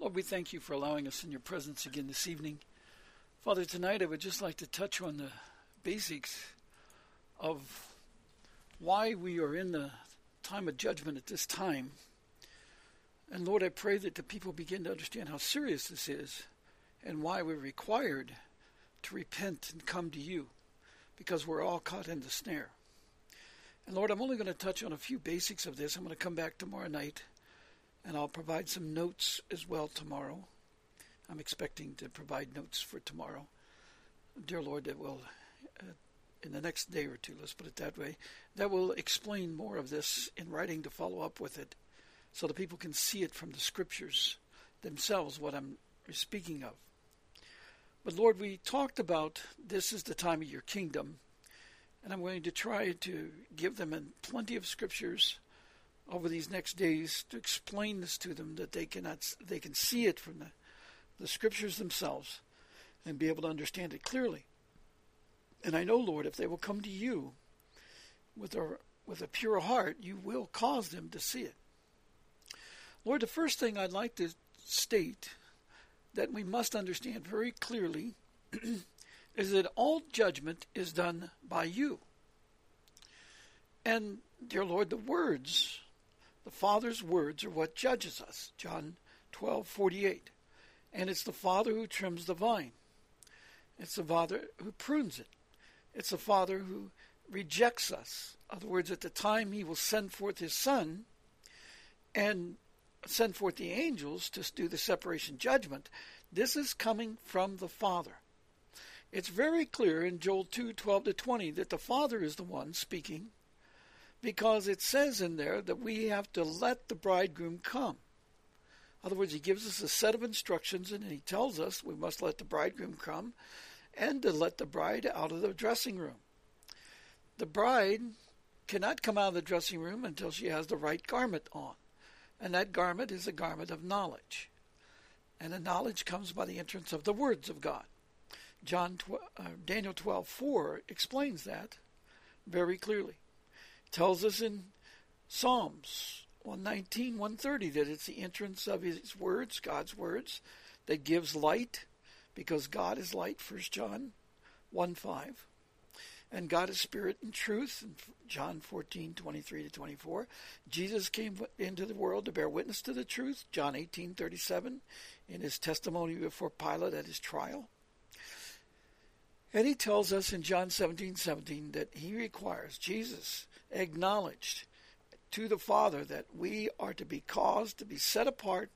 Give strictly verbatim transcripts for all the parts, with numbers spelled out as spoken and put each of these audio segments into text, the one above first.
Lord, we thank you for allowing us in your presence again this evening. Father, tonight I would just like to touch on the basics of why we are in the time of judgment at this time. And Lord, I pray that the people begin to understand how serious this is and why we're required to repent and come to you, because we're all caught in the snare. And Lord, I'm only going to touch on a few basics of this. I'm going to come back tomorrow night, and I'll provide some notes as well tomorrow. I'm expecting to provide notes for tomorrow. Dear Lord, that will, uh, in the next day or two, let's put it that way, that will explain more of this in writing to follow up with it, so that people can see it from the scriptures themselves, what I'm speaking of. But Lord, we talked about this is the time of your kingdom, and I'm going to try to give them in plenty of scriptures over these next days to explain this to them, that they cannot they can see it from the, the scriptures themselves and be able to understand it clearly. And I know, Lord, if they will come to you with a, with a pure heart, you will cause them to see it. Lord, the first thing I'd like to state that we must understand very clearly is that all judgment is done by you. And, dear Lord, the words, the Father's words, are what judges us. John twelve forty-eight. And it's the Father who trims the vine. It's the Father who prunes it. It's the Father who rejects us. In other words, at the time he will send forth his Son and send forth the angels to do the separation judgment. This is coming from the Father. It's very clear in Joel two twelve to twenty that the Father is the one speaking, because it says in there that we have to let the bridegroom come. In other words, he gives us a set of instructions, and he tells us we must let the bridegroom come and to let the bride out of the dressing room. The bride cannot come out of the dressing room until she has the right garment on, and that garment is a garment of knowledge, and the knowledge comes by the entrance of the words of God. John uh, Daniel twelve four explains that very clearly. It tells us in Psalms one nineteen, one thirty that it's the entrance of his words, God's words, that gives light, because God is light, First John one five. And God is spirit and truth, in John fourteen, twenty-three to twenty-four. Jesus came into the world to bear witness to the truth, John eighteen, thirty-seven, in his testimony before Pilate at his trial. And he tells us in John seventeen, seventeen that he requires, Jesus acknowledged to the Father, that we are to be caused to be set apart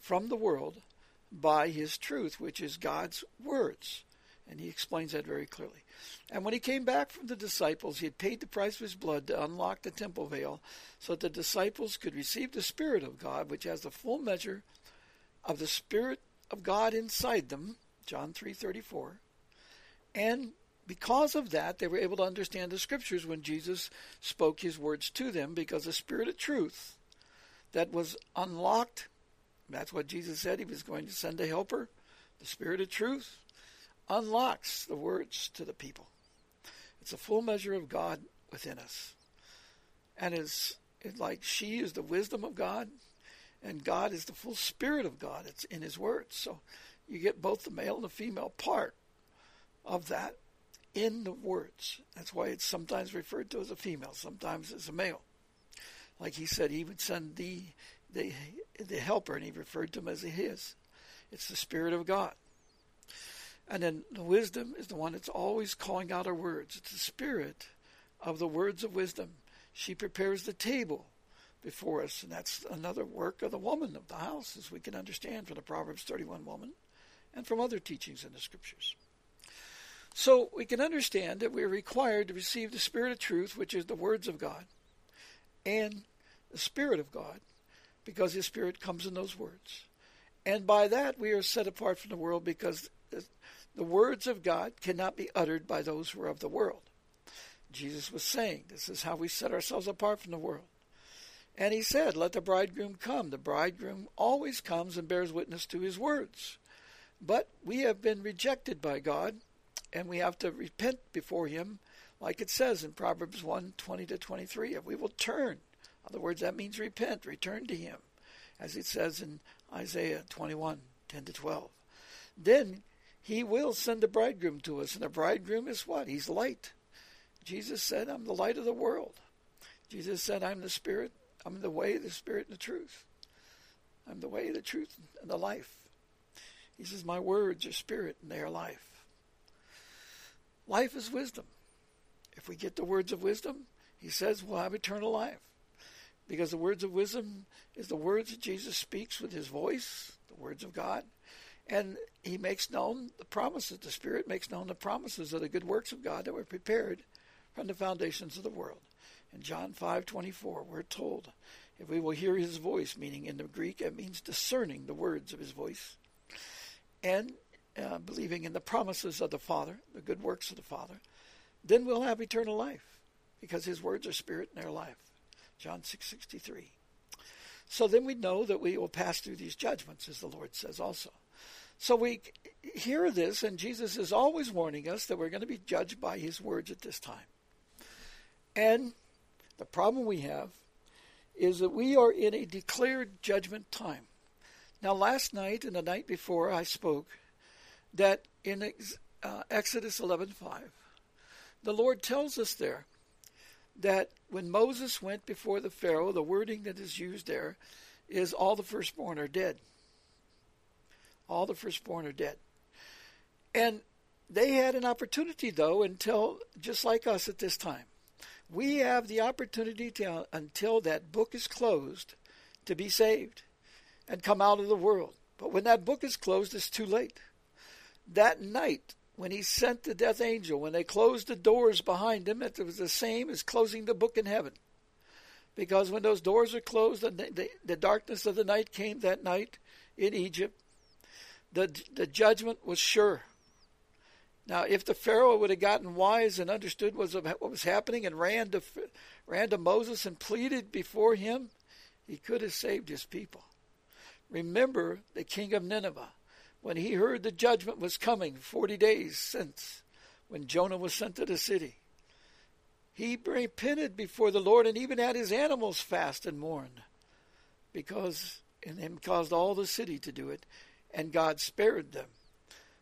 from the world by his truth, which is God's words. And he explains that very clearly. And when he came back from the disciples, he had paid the price of his blood to unlock the temple veil so that the disciples could receive the Spirit of God, which has the full measure of the Spirit of God inside them, John three thirty-four. And because of that, they were able to understand the scriptures when Jesus spoke his words to them, because the Spirit of truth that was unlocked, that's what Jesus said, he was going to send a helper, the Spirit of truth, unlocks the words to the people. It's a full measure of God within us. And it's, it's like she is the wisdom of God, and God is the full Spirit of God. It's in his words. So you get both the male and the female part of that in the words. That's why it's sometimes referred to as a female, sometimes as a male. Like he said, he would send the the, the helper, and he referred to him as his. It's the Spirit of God. And then the wisdom is the one that's always calling out our words. It's the Spirit of the words of wisdom. She prepares the table before us, and that's another work of the woman of the house, as we can understand from the Proverbs thirty-one woman and from other teachings in the scriptures. So we can understand that we are required to receive the Spirit of truth, which is the words of God, and the Spirit of God, because his Spirit comes in those words. And by that we are set apart from the world, because the words of God cannot be uttered by those who are of the world. Jesus was saying, this is how we set ourselves apart from the world. And he said, let the bridegroom come. The bridegroom always comes and bears witness to his words. But we have been rejected by God, and we have to repent before him, like it says in Proverbs one, twenty to twenty-three. If we will turn, in other words, that means repent, return to him, as it says in Isaiah twenty-one, ten to twelve. Then he will send the bridegroom to us, and the bridegroom is what? He's light. Jesus said, I'm the light of the world. Jesus said, I'm the Spirit, I'm the way, the Spirit, and the truth. I'm the way, the truth, and the life. He says, my words are spirit and they are life. Life is wisdom. If we get the words of wisdom, he says, we'll have eternal life. Because the words of wisdom is the words that Jesus speaks with his voice, the words of God. And he makes known the promises, the Spirit makes known the promises of the good works of God that were prepared from the foundations of the world. In John five twenty-four, we're told, if we will hear his voice, meaning in the Greek, it means discerning the words of his voice, and uh, believing in the promises of the Father, the good works of the Father, then we'll have eternal life, because his words are spirit and they're life. John six sixty-three. So then we know that we will pass through these judgments, as the Lord says also. So we hear this, and Jesus is always warning us that we're going to be judged by his words at this time. And the problem we have is that we are in a declared judgment time. Now, last night and the night before, I spoke that in ex- uh, Exodus eleven five, the Lord tells us there that when Moses went before the Pharaoh, the wording that is used there is all the firstborn are dead. All the firstborn are dead. And they had an opportunity, though, until, just like us at this time, we have the opportunity to, until that book is closed, to be saved and come out of the world. But when that book is closed, it's too late. That night, when he sent the death angel, when they closed the doors behind him, it was the same as closing the book in heaven. Because when those doors are closed, the, the, the darkness of the night came that night in Egypt. The, the judgment was sure. Now, if the Pharaoh would have gotten wise and understood what was happening and ran to, ran to Moses and pleaded before him, he could have saved his people. Remember the king of Nineveh, when he heard the judgment was coming forty days since, when Jonah was sent to the city. He repented before the Lord and even had his animals fast and mourn, because and him caused all the city to do it, and God spared them.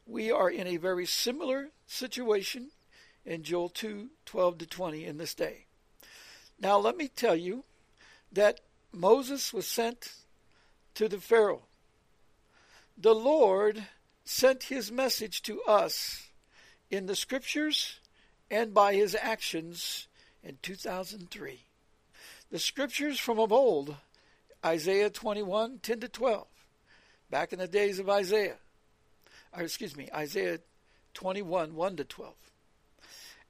We are in a very similar situation in Joel two, twelve to twenty in this day. Now let me tell you that Moses was sent to the Pharaoh. The Lord sent his message to us in the scriptures and by his actions in two thousand three. The scriptures from of old, Isaiah twenty-one, ten to twelve. Back in the days of Isaiah, or excuse me, Isaiah twenty-one, one to twelve.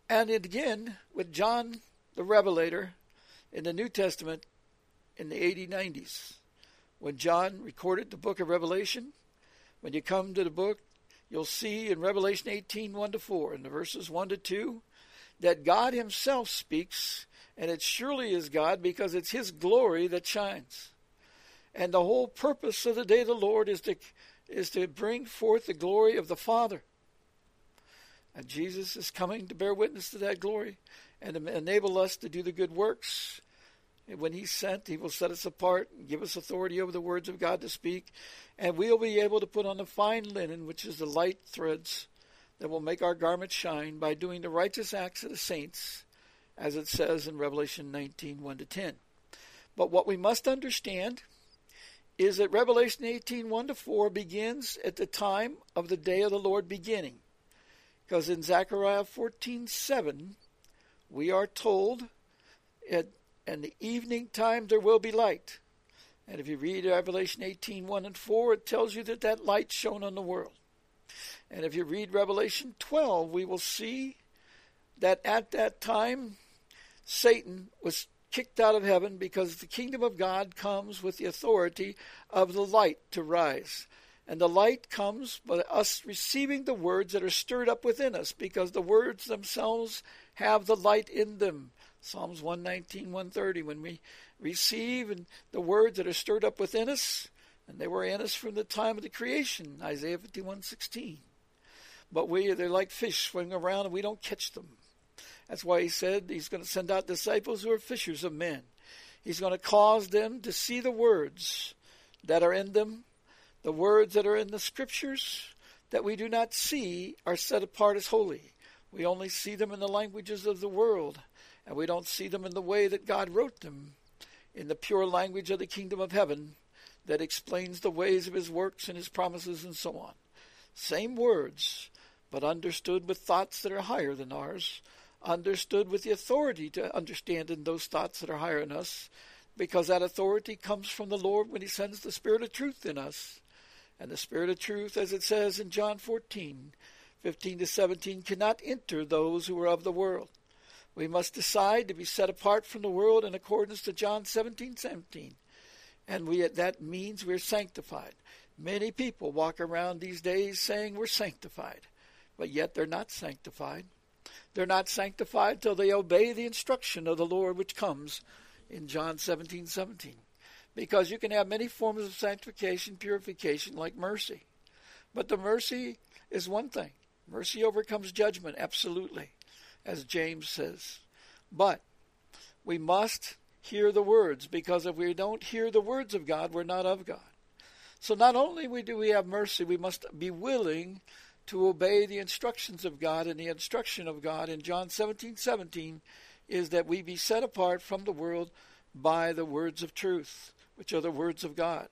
And again, with John the Revelator in the New Testament in the eighties, nineties, when John recorded the book of Revelation, when you come to the book, you'll see in Revelation eighteen, one to four, in the verses one to two, that God himself speaks, and it surely is God, because it's his glory that shines. And the whole purpose of the day of the Lord is to is to bring forth the glory of the Father. And Jesus is coming to bear witness to that glory and to enable us to do the good works. And when he's sent, he will set us apart and give us authority over the words of God to speak. And we'll be able to put on the fine linen, which is the light threads that will make our garments shine, by doing the righteous acts of the saints, as it says in Revelation nineteen, one to ten. But what we must understand is that Revelation eighteen, one to four begins at the time of the day of the Lord beginning. Because in Zechariah fourteen, seven, we are told, at in the evening time there will be light. And if you read Revelation eighteen, one and four, it tells you that that light shone on the world. And if you read Revelation twelve, we will see that at that time, Satan was kicked out of heaven, because the kingdom of God comes with the authority of the light to rise. And the light comes by us receiving the words that are stirred up within us, because the words themselves have the light in them. Psalms one nineteen, one thirty, when we receive and the words that are stirred up within us, and they were in us from the time of the creation, Isaiah fifty-one sixteen. But we, they're like fish swimming around and we don't catch them. That's why he said he's going to send out disciples who are fishers of men. He's going to cause them to see the words that are in them. The words that are in the scriptures that we do not see are set apart as holy. We only see them in the languages of the world, and we don't see them in the way that God wrote them, in the pure language of the kingdom of heaven that explains the ways of his works and his promises and so on. Same words, but understood with thoughts that are higher than ours, understood with the authority to understand in those thoughts that are higher than us, because that authority comes from the Lord when he sends the Spirit of truth in us. And the Spirit of truth, as it says in John fourteen, fifteen to seventeen, cannot enter those who are of the world. We must decide to be set apart from the world in accordance to John seventeen, seventeen. And we, that means we're sanctified. Many people walk around these days saying we're sanctified, but yet they're not sanctified. They're not sanctified till they obey the instruction of the Lord which comes in John seventeen, seventeen. Because you can have many forms of sanctification, purification, like mercy. But the mercy is one thing. Mercy overcomes judgment, absolutely, as James says. But we must hear the words, because if we don't hear the words of God, we're not of God. So not only do we have mercy, we must be willing to obey the instructions of God, and the instruction of God in John seventeen, seventeen is that we be set apart from the world by the words of truth, which are the words of God.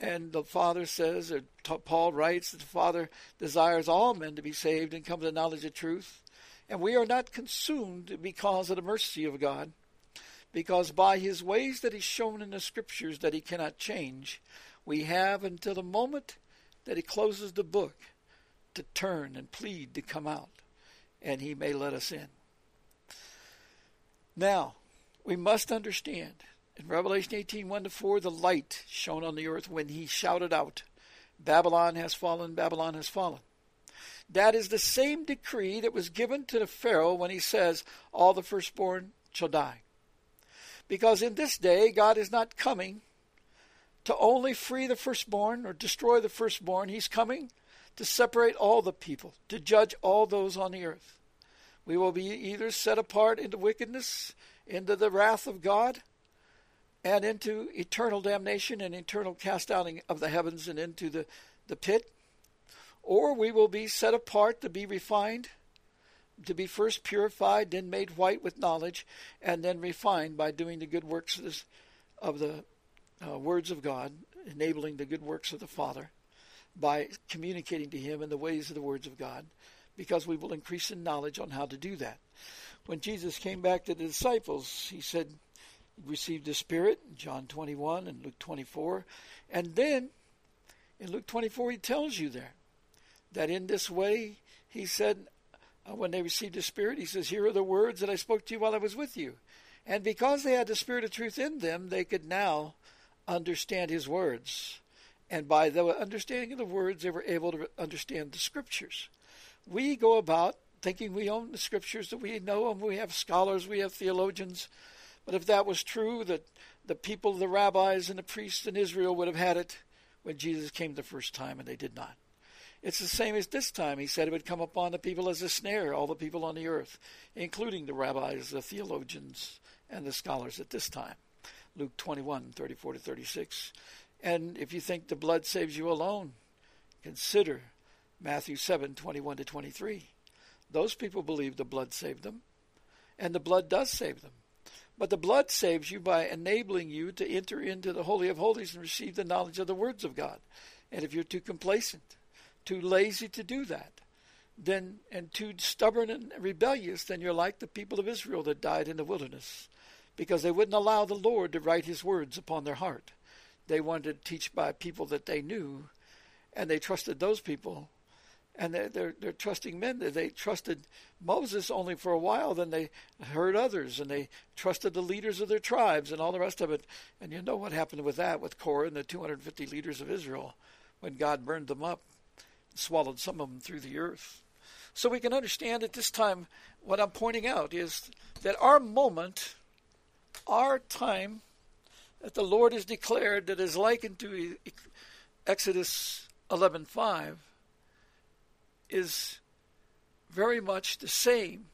And the Father says, or Paul writes, that the Father desires all men to be saved and come to the knowledge of truth. And we are not consumed because of the mercy of God, because by his ways that he's shown in the scriptures that he cannot change, we have until the moment that he closes the book to turn and plead to come out, and he may let us in. Now, we must understand, in Revelation eighteen, one to four, the light shone on the earth when he shouted out, Babylon has fallen, Babylon has fallen. That is the same decree that was given to the Pharaoh when he says, all the firstborn shall die. Because in this day, God is not coming to only free the firstborn or destroy the firstborn. He's coming to separate all the people, to judge all those on the earth. We will be either set apart into wickedness, into the wrath of God, and into eternal damnation and eternal cast out of the heavens and into the, the pit. Or we will be set apart to be refined, to be first purified, then made white with knowledge, and then refined by doing the good works of, this, of the uh, words of God, enabling the good works of the Father by communicating to him in the ways of the words of God, because we will increase in knowledge on how to do that. When Jesus came back to the disciples, he said, receive the Spirit, John twenty-one and Luke twenty-four. And then in Luke twenty-four, he tells you there that in this way, he said, uh, when they received the Spirit, he says, here are the words that I spoke to you while I was with you. And because they had the Spirit of truth in them, they could now understand his words. And by the understanding of the words, they were able to understand the scriptures. We go about thinking we own the scriptures, that we know them, we have scholars, we have theologians. But if that was true, that the people, the rabbis and the priests in Israel would have had it when Jesus came the first time, and they did not. It's the same as this time. He said it would come upon the people as a snare, all the people on the earth, including the rabbis, the theologians, and the scholars at this time. Luke twenty-one, thirty-four to thirty-six. And if you think the blood saves you alone, consider Matthew seven, twenty-one to twenty-three. Those people believe the blood saved them, and the blood does save them. But the blood saves you by enabling you to enter into the Holy of Holies and receive the knowledge of the words of God. And if you're too complacent, too lazy to do that, then and too stubborn and rebellious, then you're like the people of Israel that died in the wilderness, because they wouldn't allow the Lord to write his words upon their heart. They wanted to teach by people that they knew, and they trusted those people. And they're, they're, they're trusting men. They trusted Moses only for a while. Then they heard others, and they trusted the leaders of their tribes and all the rest of it. And you know what happened with that, with Korah and the two hundred fifty leaders of Israel. when God burned them up, swallowed some of them through the earth. So we can understand at this time what I'm pointing out is that our moment, our time that the Lord has declared that is likened to Exodus eleven five is very much the same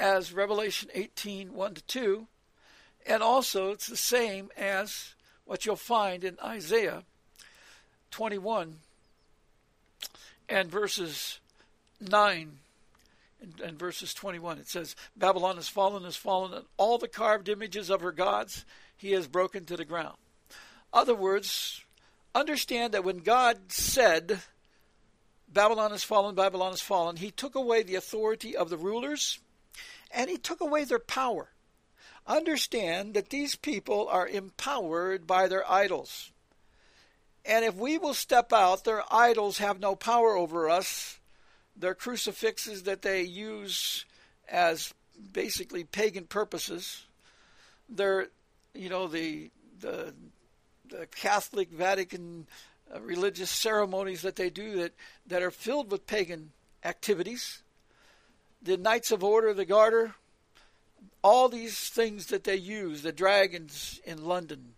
as Revelation eighteen one to two, and also it's the same as what you'll find in Isaiah twenty-one and verses nine and, and verses twenty-one. It says, Babylon is fallen, is fallen, and all the carved images of her gods he has broken to the ground. Other words, understand that when God said, Babylon is fallen, Babylon is fallen, he took away the authority of the rulers and he took away their power. Understand that these people are empowered by their idols. And if we will step out, their idols have no power over us. Their crucifixes that they use as basically pagan purposes, their, you know, the the, the Catholic Vatican uh, religious ceremonies that they do that, that are filled with pagan activities, the Knights of Order, the Garter, all these things that they use, the dragons in London,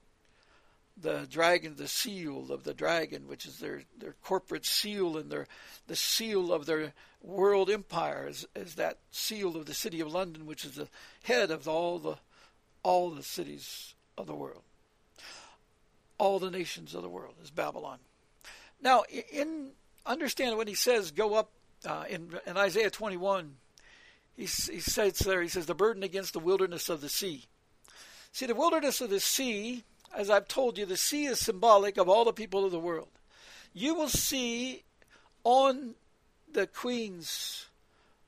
the dragon, the seal of the dragon, which is their, their corporate seal and their the seal of their world empire is, is that seal of the city of London, which is the head of all the all the cities of the world. All the nations of the world is Babylon. Now, in understand when he says go up uh, in, in Isaiah twenty-one, he, he says there, he says the burden against the wilderness of the sea. See, the wilderness of the sea, as I've told you, the sea is symbolic of all the people of the world. You will see on the Queen's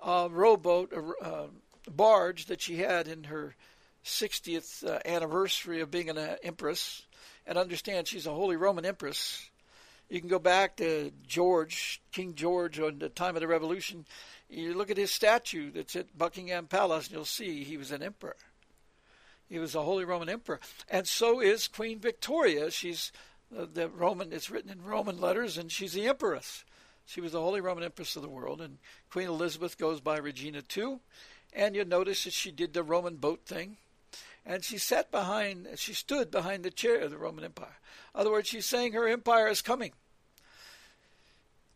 uh, rowboat, uh, barge that she had in her sixtieth uh, anniversary of being an uh, empress, and understand she's a Holy Roman Empress. You can go back to George, King George, on the time of the Revolution. You look at his statue that's at Buckingham Palace, and you'll see he was an emperor. He was a Holy Roman Emperor, and so is Queen Victoria. She's the Roman. It's written in Roman letters, and she's the Empress. She was the Holy Roman Empress of the world, and Queen Elizabeth goes by Regina too. And you'll notice that she did the Roman boat thing, and she sat behind. She stood behind the chair of the Roman Empire. In other words, she's saying her empire is coming.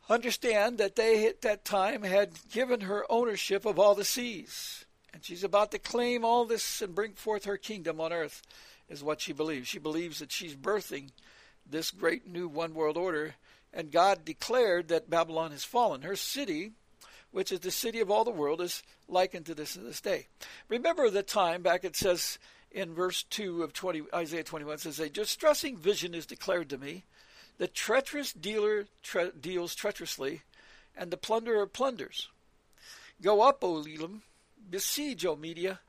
Understand that they at that time had given her ownership of all the seas. And she's about to claim all this and bring forth her kingdom on earth, is what she believes. She believes that she's birthing this great new one world order. And God declared that Babylon has fallen. Her city, which is the city of all the world, is likened to this in this day. Remember the time back, it says in verse two of twenty, Isaiah twenty-one, it says, a distressing vision is declared to me. The treacherous dealer tre- deals treacherously, and the plunderer plunders. Go up, O Elam. Besiege, O Media,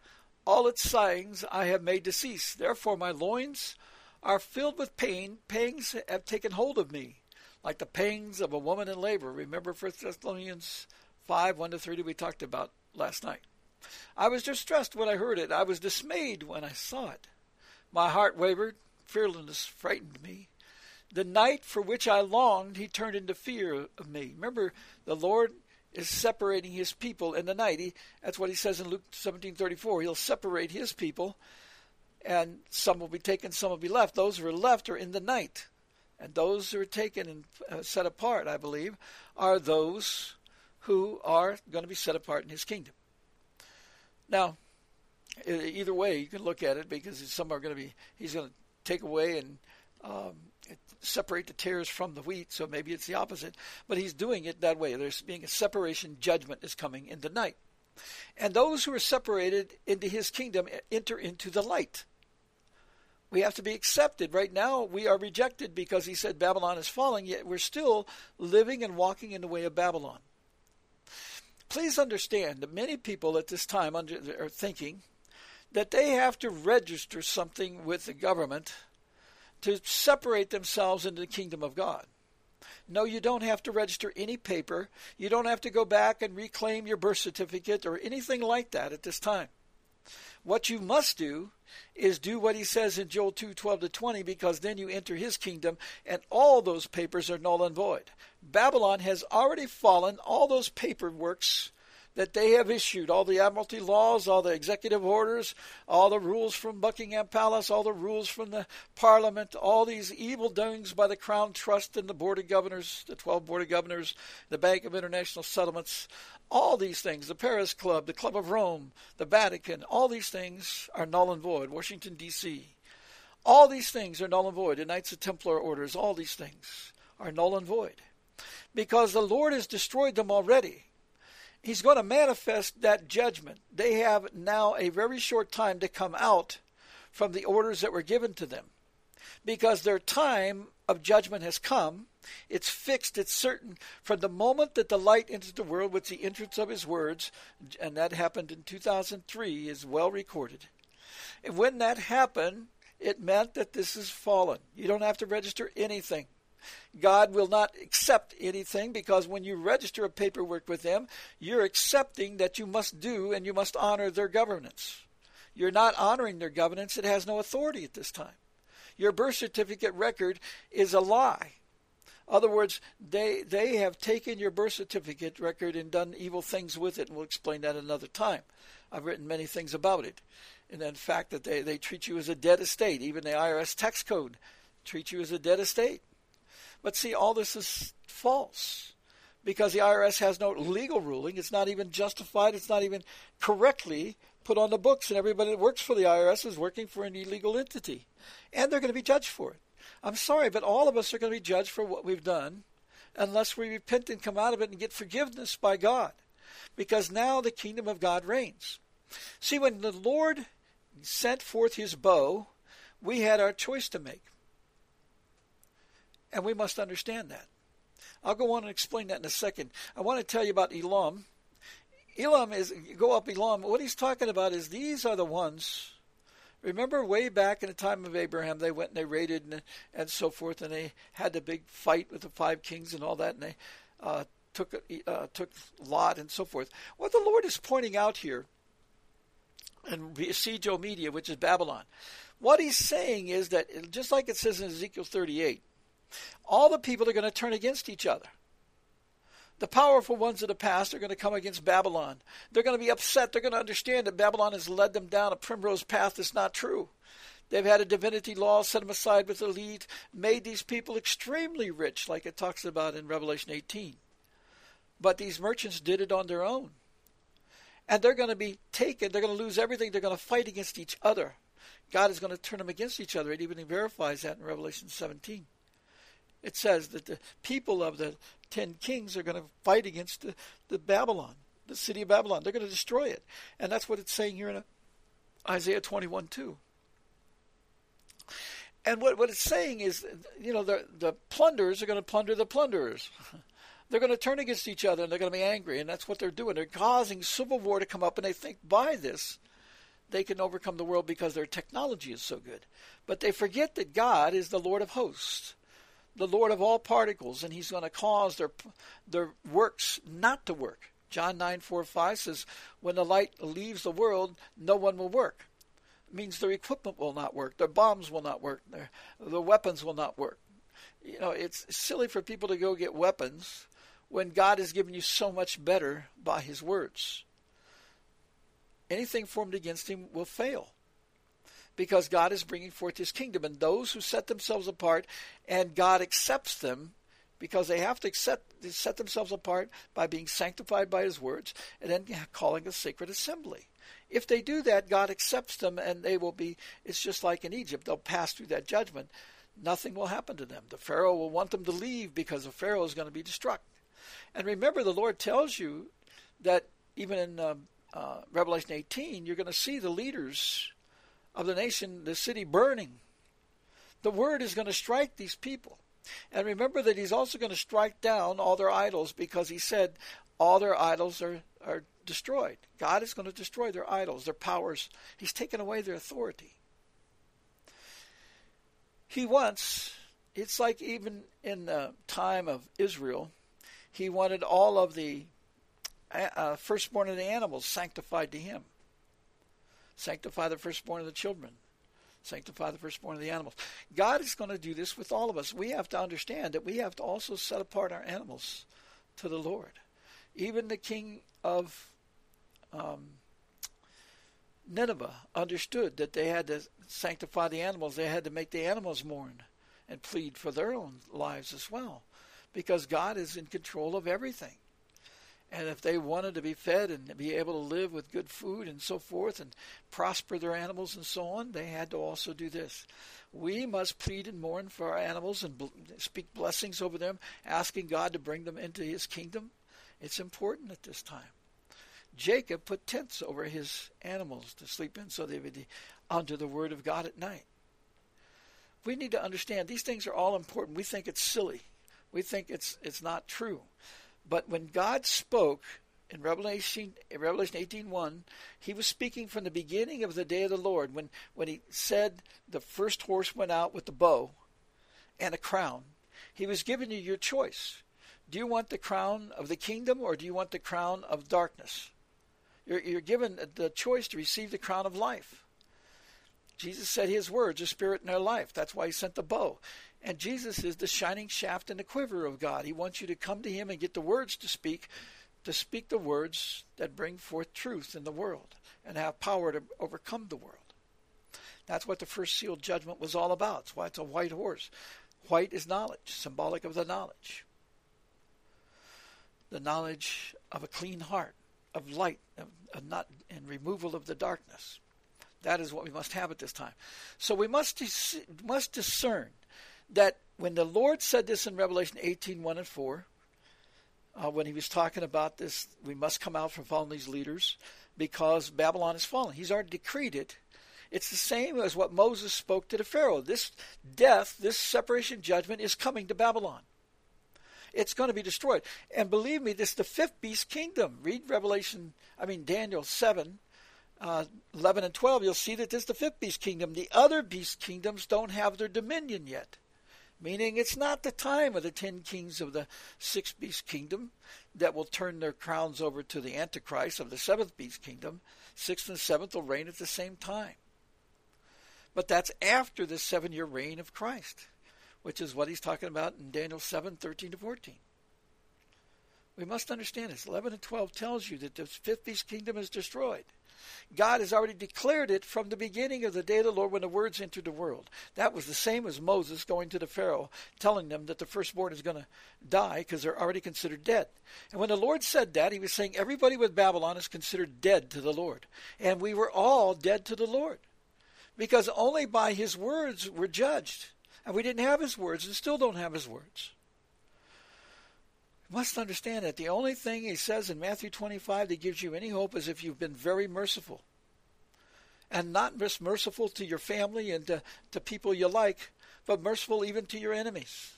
all its sighings I have made to cease. Therefore my loins are filled with pain. Pangs have taken hold of me, like the pangs of a woman in labor. Remember First Thessalonians five, one to three that we talked about last night. I was distressed when I heard it. I was dismayed when I saw it. My heart wavered. Fearlessness frightened me. The night for which I longed, he turned into fear of me. Remember, the Lord is separating his people in the night. He, that's what he says in Luke seventeen thirty-four. He'll separate his people, and some will be taken, some will be left. Those who are left are in the night, and those who are taken and uh, set apart, I believe, are those who are going to be set apart in his kingdom. Now, either way, you can look at it, because some are going to be, he's going to take away and um, separate the tares from the wheat, so maybe it's the opposite, but he's doing it that way. There's being a separation. Judgment is coming in the night, and those who are separated into his kingdom enter into the light. We have to be accepted. Right now we are rejected because he said Babylon is falling, yet we're still living and walking in the way of Babylon. Please understand that many people at this time under, are thinking that they have to register something with the government to separate themselves into the kingdom of God. No, you don't have to register any paper. You don't have to go back and reclaim your birth certificate or anything like that at this time. What you must do is do what he says in Joel two twelve to twenty, because then you enter his kingdom and all those papers are null and void. Babylon has already fallen. All those paperworks that they have issued, all the admiralty laws, all the executive orders, all the rules from Buckingham Palace, all the rules from the Parliament, all these evil doings by the Crown Trust and the Board of Governors, the twelve Board of Governors, the Bank of International Settlements, all these things, the Paris Club, the Club of Rome, the Vatican, all these things are null and void. Washington, D C, all these things are null and void. The Knights of Templar Orders, all these things are null and void, because the Lord has destroyed them already. He's going to manifest that judgment. They have now a very short time to come out from the orders that were given to them, because their time of judgment has come. It's fixed, it's certain. From the moment that the light entered the world with the entrance of his words, and that happened in two thousand three, is well recorded. And when that happened, it meant that this is fallen. You don't have to register anything. God will not accept anything, because when you register a paperwork with them, you're accepting that you must do and you must honor their governance. You're not honoring their governance. It has no authority at this time. Your birth certificate record is a lie. In other words, they, they have taken your birth certificate record and done evil things with it, and we'll explain that another time. I've written many things about it. And in fact, that they, they treat you as a dead estate. Even the I R S tax code treats you as a dead estate. But see, all this is false, because the I R S has no legal ruling. It's not even justified. It's not even correctly put on the books. And everybody that works for the I R S is working for an illegal entity. And they're going to be judged for it. I'm sorry, but all of us are going to be judged for what we've done, unless we repent and come out of it and get forgiveness by God. Because now the kingdom of God reigns. See, when the Lord sent forth his bow, we had our choice to make. And we must understand that. I'll go on and explain that in a second. I want to tell you about Elam. Elam is, go up Elam. What he's talking about is these are the ones. Remember way back in the time of Abraham, they went and they raided and, and so forth. And they had the big fight with the five kings and all that. And they uh, took, uh, took Lot and so forth. What the Lord is pointing out here, and besiege O Media, which is Babylon. What he's saying is that, just like it says in Ezekiel thirty-eight, all the people are going to turn against each other. The powerful ones of the past are going to come against Babylon. They're going to be upset. They're going to understand that Babylon has led them down a primrose path that's not true. They've had a divinity law, set them aside with elite, made these people extremely rich, like it talks about in Revelation eighteen. But these merchants did it on their own. And they're going to be taken. They're going to lose everything. They're going to fight against each other. God is going to turn them against each other. It even verifies that in Revelation seventeen. It says that the people of the ten kings are going to fight against the, the Babylon, the city of Babylon. They're going to destroy it. And that's what it's saying here in Isaiah twenty-one two. And what, what it's saying is, you know, the, the plunderers are going to plunder the plunderers. They're going to turn against each other, and they're going to be angry. And that's what they're doing. They're causing civil war to come up, and they think by this they can overcome the world because their technology is so good. But they forget that God is the Lord of hosts, the Lord of all particles, and he's going to cause their their works not to work. John nine four five says, when the light leaves the world, no one will work. It means their equipment will not work, their bombs will not work, their, their weapons will not work. You know, it's silly for people to go get weapons when God has given you so much better by his words. Anything formed against him will fail, because God is bringing forth his kingdom. And those who set themselves apart, and God accepts them, because they have to accept, they set themselves apart by being sanctified by his words, and then calling a sacred assembly. If they do that, God accepts them, and they will be, it's just like in Egypt, they'll pass through that judgment. Nothing will happen to them. The Pharaoh will want them to leave, because the Pharaoh is going to be destructed. And remember, the Lord tells you that even in um, uh, Revelation eighteen, you're going to see the leaders of the nation, the city burning. The word is going to strike these people. And remember that he's also going to strike down all their idols, because he said all their idols are, are destroyed. God is going to destroy their idols, their powers. He's taken away their authority. He wants, it's like even in the time of Israel, he wanted all of the uh, firstborn of the animals sanctified to him. Sanctify the firstborn of the children. sanctify the firstborn of the animals. God is going to do this with all of us. We have to understand that we have to also set apart our animals to the Lord. Even the king of um, Nineveh understood that they had to sanctify the animals. They had to make the animals mourn and plead for their own lives as well, because God is in control of everything. And if they wanted to be fed and be able to live with good food and so forth and prosper their animals and so on, they had to also do this. We must plead and mourn for our animals and speak blessings over them, asking God to bring them into his kingdom. It's important at this time. Jacob put tents over his animals to sleep in so they would be under the word of God at night. We need to understand these things are all important. We think it's silly. We think it's it's not true. But when God spoke in Revelation in Revelation eighteen one, he was speaking from the beginning of the day of the Lord. When, when he said the first horse went out with the bow and a crown, he was giving you your choice. Do you want the crown of the kingdom or do you want the crown of darkness? You're, you're given the choice to receive the crown of life. Jesus said his words are spirit and their life. That's why he sent the bow. And Jesus is the shining shaft and the quiver of God. He wants you to come to him and get the words to speak, to speak the words that bring forth truth in the world and have power to overcome the world. That's what the first seal judgment was all about. That's why it's a white horse. White is knowledge, symbolic of the knowledge. The knowledge of a clean heart, of light, of, of not, and removal of the darkness. That is what we must have at this time. So we must dis- must discern that when the Lord said this in Revelation eighteen, one and four, uh, when he was talking about this, we must come out from following these leaders because Babylon is fallen. He's already decreed it. It's the same as what Moses spoke to the Pharaoh. This death, this separation judgment is coming to Babylon. It's going to be destroyed. And believe me, this is the fifth beast kingdom. Read Revelation, I mean Daniel seven. Uh, eleven and twelve, you'll see that this is the fifth beast kingdom. The other beast kingdoms don't have their dominion yet, meaning it's not the time of the ten kings of the sixth beast kingdom that will turn their crowns over to the Antichrist of the seventh beast kingdom. Sixth and seventh will reign at the same time. But that's after the seven-year reign of Christ, which is what he's talking about in Daniel seven, thirteen to fourteen. We must understand this. eleven and twelve tells you that the fifth beast kingdom is destroyed. God has already declared it from the beginning of the day of the Lord when the words entered the world. That was the same as Moses going to the Pharaoh, telling them that the firstborn is going to die because they're already considered dead. And when the Lord said that, he was saying everybody with Babylon is considered dead to the Lord. And we were all dead to the Lord because only by his words we're judged. And we didn't have his words and still don't have his words. Must understand that the only thing he says in Matthew twenty-five that gives you any hope is if you've been very merciful. And not just merciful to your family and to, to people you like, but merciful even to your enemies.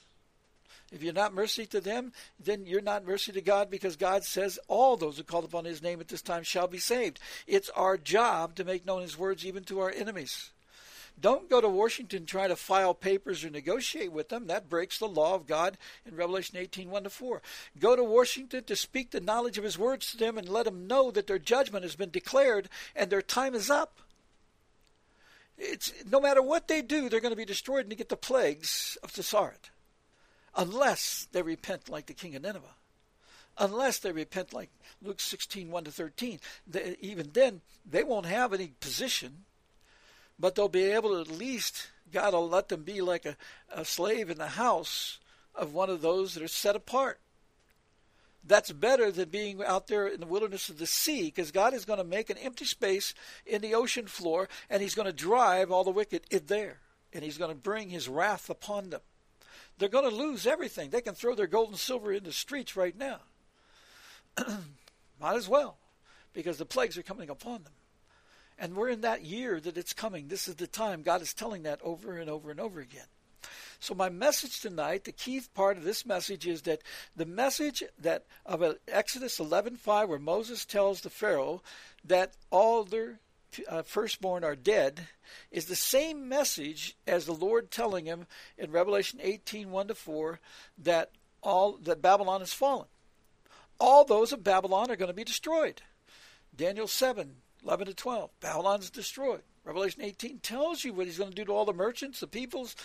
If you're not mercy to them, then you're not mercy to God, because God says all those who call upon his name at this time shall be saved. It's our job to make known his words even to our enemies. Don't go to Washington and try to file papers or negotiate with them. That breaks the law of God in Revelation eighteen, one to four. Go to Washington to speak the knowledge of his words to them and let them know that their judgment has been declared and their time is up. It's, no matter what they do, they're going to be destroyed and they get the plagues of Tessaret, unless they repent like the king of Nineveh. Unless they repent like Luke sixteen, one to thirteen. They, even then, they won't have any position. But they'll be able to at least, God will let them be like a, a slave in the house of one of those that are set apart. That's better than being out there in the wilderness of the sea, because God is going to make an empty space in the ocean floor, and he's going to drive all the wicked in there, and he's going to bring his wrath upon them. They're going to lose everything. They can throw their gold and silver in the streets right now. Might as well, because the plagues are coming upon them. And we're in that year that it's coming. This is the time. God is telling that over and over and over again. So my message tonight, the key part of this message is that the message that of Exodus eleven five, where Moses tells the Pharaoh that all their uh, firstborn are dead, is the same message as the Lord telling him in Revelation eighteen, one to four, that all that Babylon has fallen. All those of Babylon are going to be destroyed. Daniel seven, eleven to twelve, Babylon's destroyed. Revelation eighteen tells you what he's going to do to all the merchants, the peoples.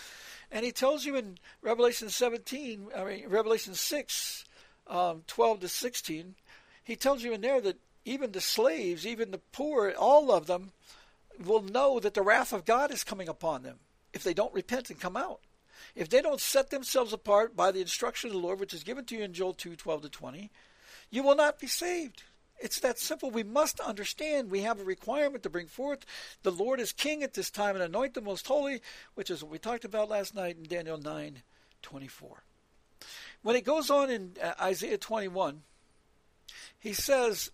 And he tells you in Revelation seventeen, I mean, Revelation six, um, twelve to sixteen, he tells you in there that even the slaves, even the poor, all of them will know that the wrath of God is coming upon them if they don't repent and come out. If they don't set themselves apart by the instruction of the Lord, which is given to you in Joel two, twelve to twenty, you will not be saved. It's that simple. We must understand we have a requirement to bring forth the Lord as King at this time and anoint the most holy, which is what we talked about last night in Daniel nine, twenty-four. When it goes on in Isaiah twenty-one, he says,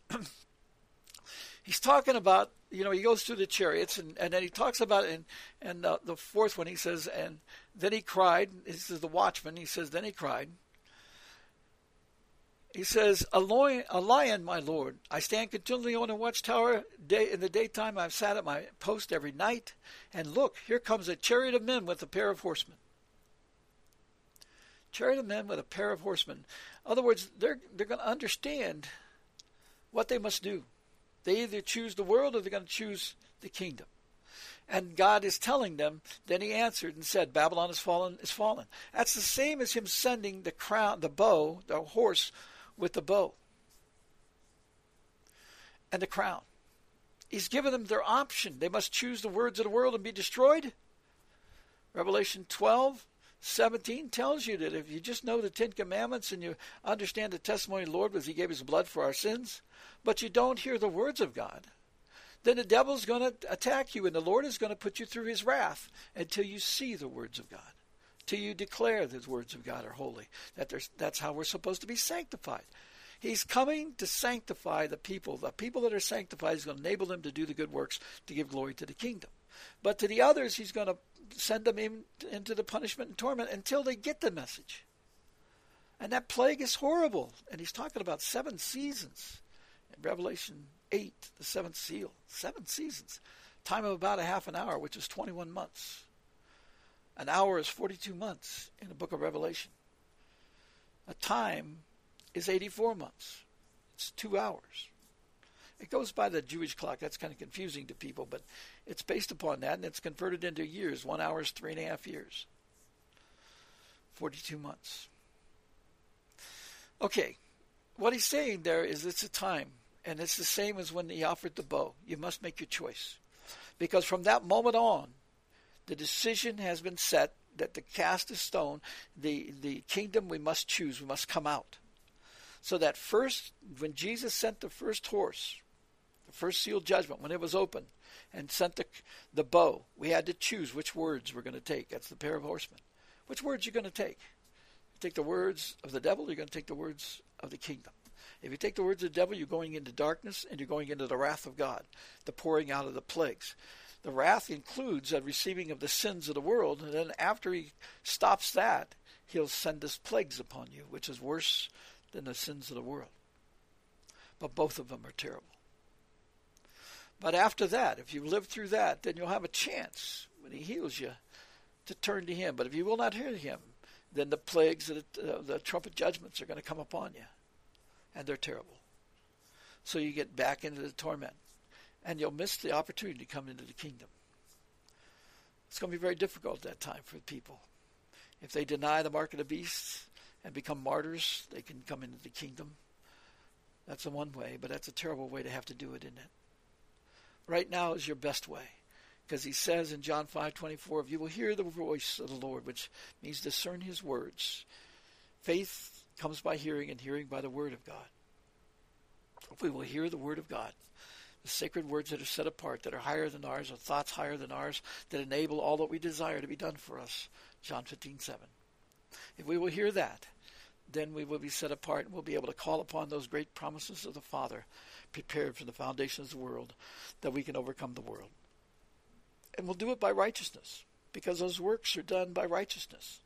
he's talking about, you know, he goes through the chariots, and, and then he talks about, and, and uh, the fourth one, he says, and then he cried, this is the watchman, he says, then he cried, he says, a lion, a lion, my Lord. I stand continually on a watchtower. Day, in the daytime, I've sat at my post every night. And look, here comes a chariot of men with a pair of horsemen. Chariot of men with a pair of horsemen. In other words, they're, they're going to understand what they must do. They either choose the world or they're going to choose the kingdom. And God is telling them, then he answered and said, Babylon is fallen, is fallen. That's the same as him sending the crown, the bow, the horse, with the bow and the crown. He's given them their option. They must choose the words of the world and be destroyed. Revelation twelve, seventeen tells you that if you just know the Ten Commandments and you understand the testimony of the Lord was he gave his blood for our sins, but you don't hear the words of God, then the devil's going to attack you and the Lord is going to put you through his wrath until you see the words of God. Till you declare that the words of God are holy. That there's, that's how we're supposed to be sanctified. He's coming to sanctify the people. The people that are sanctified is going to enable them to do the good works to give glory to the kingdom. But to the others, he's going to send them in, into the punishment and torment until they get the message. And that plague is horrible. And he's talking about seven seasons. In Revelation eight, the seventh seal. Seven seasons. Time of about a half an hour, which is twenty-one months. An hour is forty-two months in the book of Revelation. A time is eighty-four months. It's two hours. It goes by the Jewish clock. That's kind of confusing to people, but it's based upon that, and it's converted into years. One hour is three and a half years. forty-two months. Okay, what he's saying there is it's a time, and it's the same as when he offered the bow. You must make your choice. Because from that moment on, the decision has been set that the cast is stone, the, the kingdom we must choose, we must come out. So that first, when Jesus sent the first horse, the first seal judgment, when it was opened, and sent the, the bow, we had to choose which words we're going to take. That's the pair of horsemen. Which words are you going to take? You take the words of the devil, you're going to take the words of the kingdom. If you take the words of the devil, you're going into darkness, and you're going into the wrath of God, the pouring out of the plagues. The wrath includes the receiving of the sins of the world, and then after he stops that, he'll send us plagues upon you, which is worse than the sins of the world. But both of them are terrible. But after that, if you live through that, then you'll have a chance when he heals you to turn to him. But if you will not hear him, then the plagues of the, uh, the trumpet judgments are going to come upon you, and they're terrible. So you get back into the torment. And you'll miss the opportunity to come into the kingdom. It's going to be very difficult at that time for people. If they deny the mark of the beast and become martyrs, they can come into the kingdom. That's the one way, but that's a terrible way to have to do it, isn't it? Right now is your best way. Because he says in John five, twenty-four, you will hear the voice of the Lord, which means discern his words. Faith comes by hearing, and hearing by the word of God. If we will hear the word of God, the sacred words that are set apart, that are higher than ours, or thoughts higher than ours, that enable all that we desire to be done for us. John fifteen, seven. If we will hear that, then we will be set apart and we'll be able to call upon those great promises of the Father, prepared from the foundations of the world, that we can overcome the world. And we'll do it by righteousness, because those works are done by righteousness.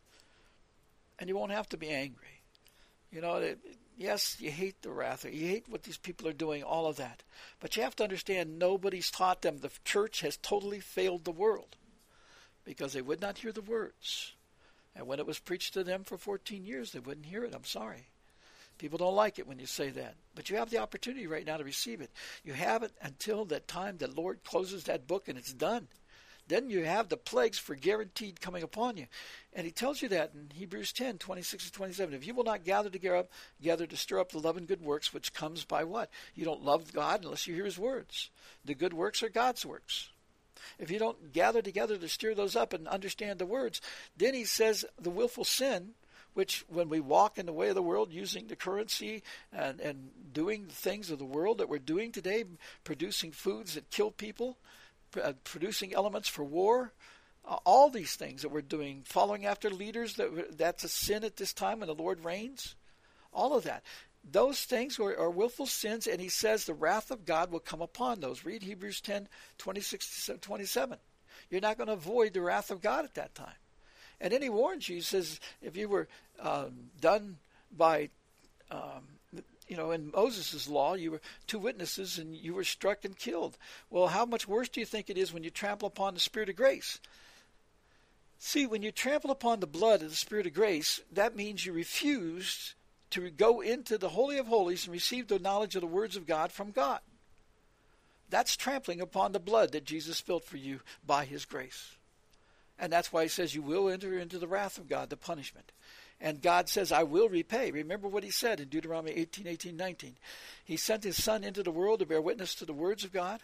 And you won't have to be angry. You know, it, yes, you hate the wrath. You hate what these people are doing, all of that. But you have to understand nobody's taught them. The church has totally failed the world because they would not hear the words. And when it was preached to them for fourteen years, they wouldn't hear it. I'm sorry. People don't like it when you say that. But you have the opportunity right now to receive it. You have it until that time the Lord closes that book and it's done. Then you have the plagues for guaranteed coming upon you. And he tells you that in Hebrews ten, twenty-six and twenty-seven. If you will not gather together up, gather to stir up the love and good works, which comes by what? You don't love God unless you hear his words. The good works are God's works. If you don't gather together to stir those up and understand the words, then he says the willful sin, which when we walk in the way of the world using the currency and, and doing the things of the world that we're doing today, producing foods that kill people, producing elements for war, uh, all these things that we're doing, following after leaders, that that's a sin at this time when the Lord reigns, all of that. Those things are, are willful sins, and he says the wrath of God will come upon those. Read Hebrews ten, twenty-six to twenty-seven. You're not going to avoid the wrath of God at that time. And then he warns you, he says, if you were um, done by... Um, You know, in Moses' law, you were two witnesses and you were struck and killed. Well, how much worse do you think it is when you trample upon the Spirit of grace? See, when you trample upon the blood of the Spirit of grace, that means you refused to go into the Holy of Holies and receive the knowledge of the words of God from God. That's trampling upon the blood that Jesus spilled for you by his grace. And that's why he says you will enter into the wrath of God, the punishment. And God says, I will repay. Remember what he said in Deuteronomy eighteen, eighteen, nineteen. He sent his son into the world to bear witness to the words of God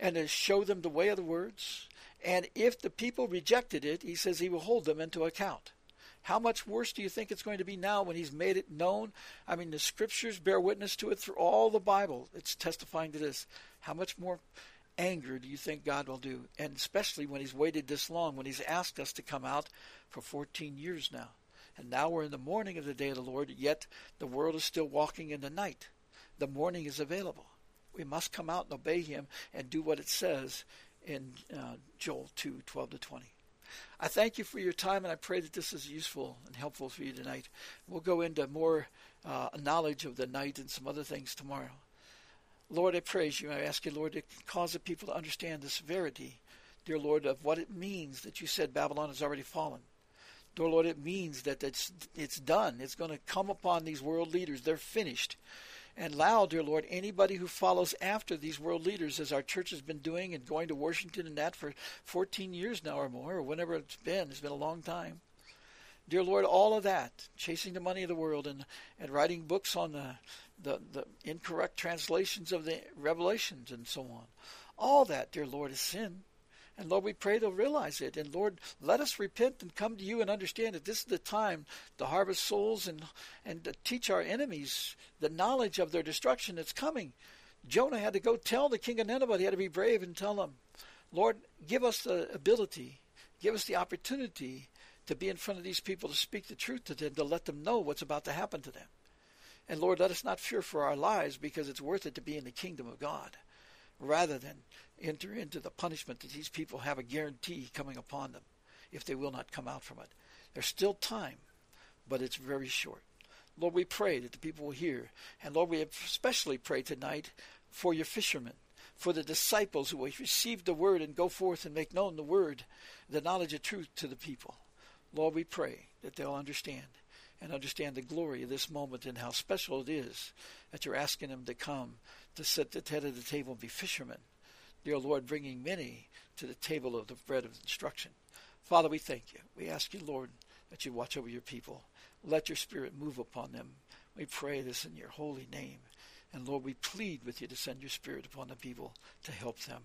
and to show them the way of the words. And if the people rejected it, he says he will hold them into account. How much worse do you think it's going to be now when he's made it known? I mean, the scriptures bear witness to it through all the Bible. It's testifying to this. How much more anger do you think God will do? And especially when he's waited this long, when he's asked us to come out for fourteen years now. And now we're in the morning of the day of the Lord, yet the world is still walking in the night. The morning is available. We must come out and obey him and do what it says in uh, Joel two, twelve to twenty. I thank you for your time, and I pray that this is useful and helpful for you tonight. We'll go into more uh, knowledge of the night and some other things tomorrow. Lord, I praise you. I ask you, Lord, to cause the people to understand the severity, dear Lord, of what it means that you said Babylon has already fallen. Dear Lord, it means that it's, it's done. It's going to come upon these world leaders. They're finished. And now, dear Lord, anybody who follows after these world leaders, as our church has been doing and going to Washington and that for fourteen years now or more, or whenever it's been, it's been a long time. Dear Lord, all of that, chasing the money of the world and, and writing books on the, the, the incorrect translations of the Revelations and so on. All that, dear Lord, is sin. And Lord, we pray they'll realize it. And Lord, let us repent and come to you and understand that this is the time to harvest souls and and to teach our enemies the knowledge of their destruction that's coming. Jonah had to go tell the king of Nineveh. He had to be brave and tell him, Lord, give us the ability, give us the opportunity to be in front of these people, to speak the truth to them, to let them know what's about to happen to them. And Lord, let us not fear for our lives, because it's worth it to be in the kingdom of God, rather than enter into the punishment that these people have a guarantee coming upon them if they will not come out from it. There's still time, but it's very short. Lord, we pray that the people will hear. And Lord, we especially pray tonight for your fishermen, for the disciples who will receive the word and go forth and make known the word, the knowledge of truth to the people. Lord, we pray that they'll understand and understand the glory of this moment and how special it is that you're asking them to come to sit at the head of the table and be fishermen. Dear Lord, bringing many to the table of the bread of instruction. Father, we thank you. We ask you, Lord, that you watch over your people. Let your spirit move upon them. We pray this in your holy name. And Lord, we plead with you to send your spirit upon the people to help them.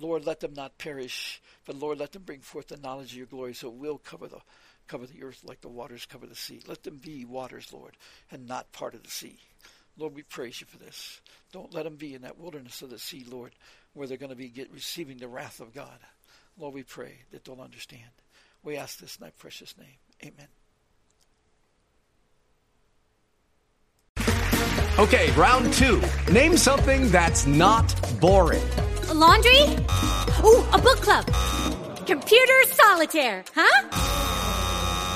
Lord, let them not perish, but Lord, let them bring forth the knowledge of your glory, so it will cover the cover the earth like the waters cover the sea. Let them be waters, Lord, and not part of the sea. Lord, we praise you for this. Don't let them be in that wilderness of the sea, Lord, where they're going to be get, receiving the wrath of God. Lord, we pray that they'll understand. We ask this in thy precious name. Amen. Okay, round two. Name something that's not boring. A laundry? Ooh, a book club. Computer solitaire, huh?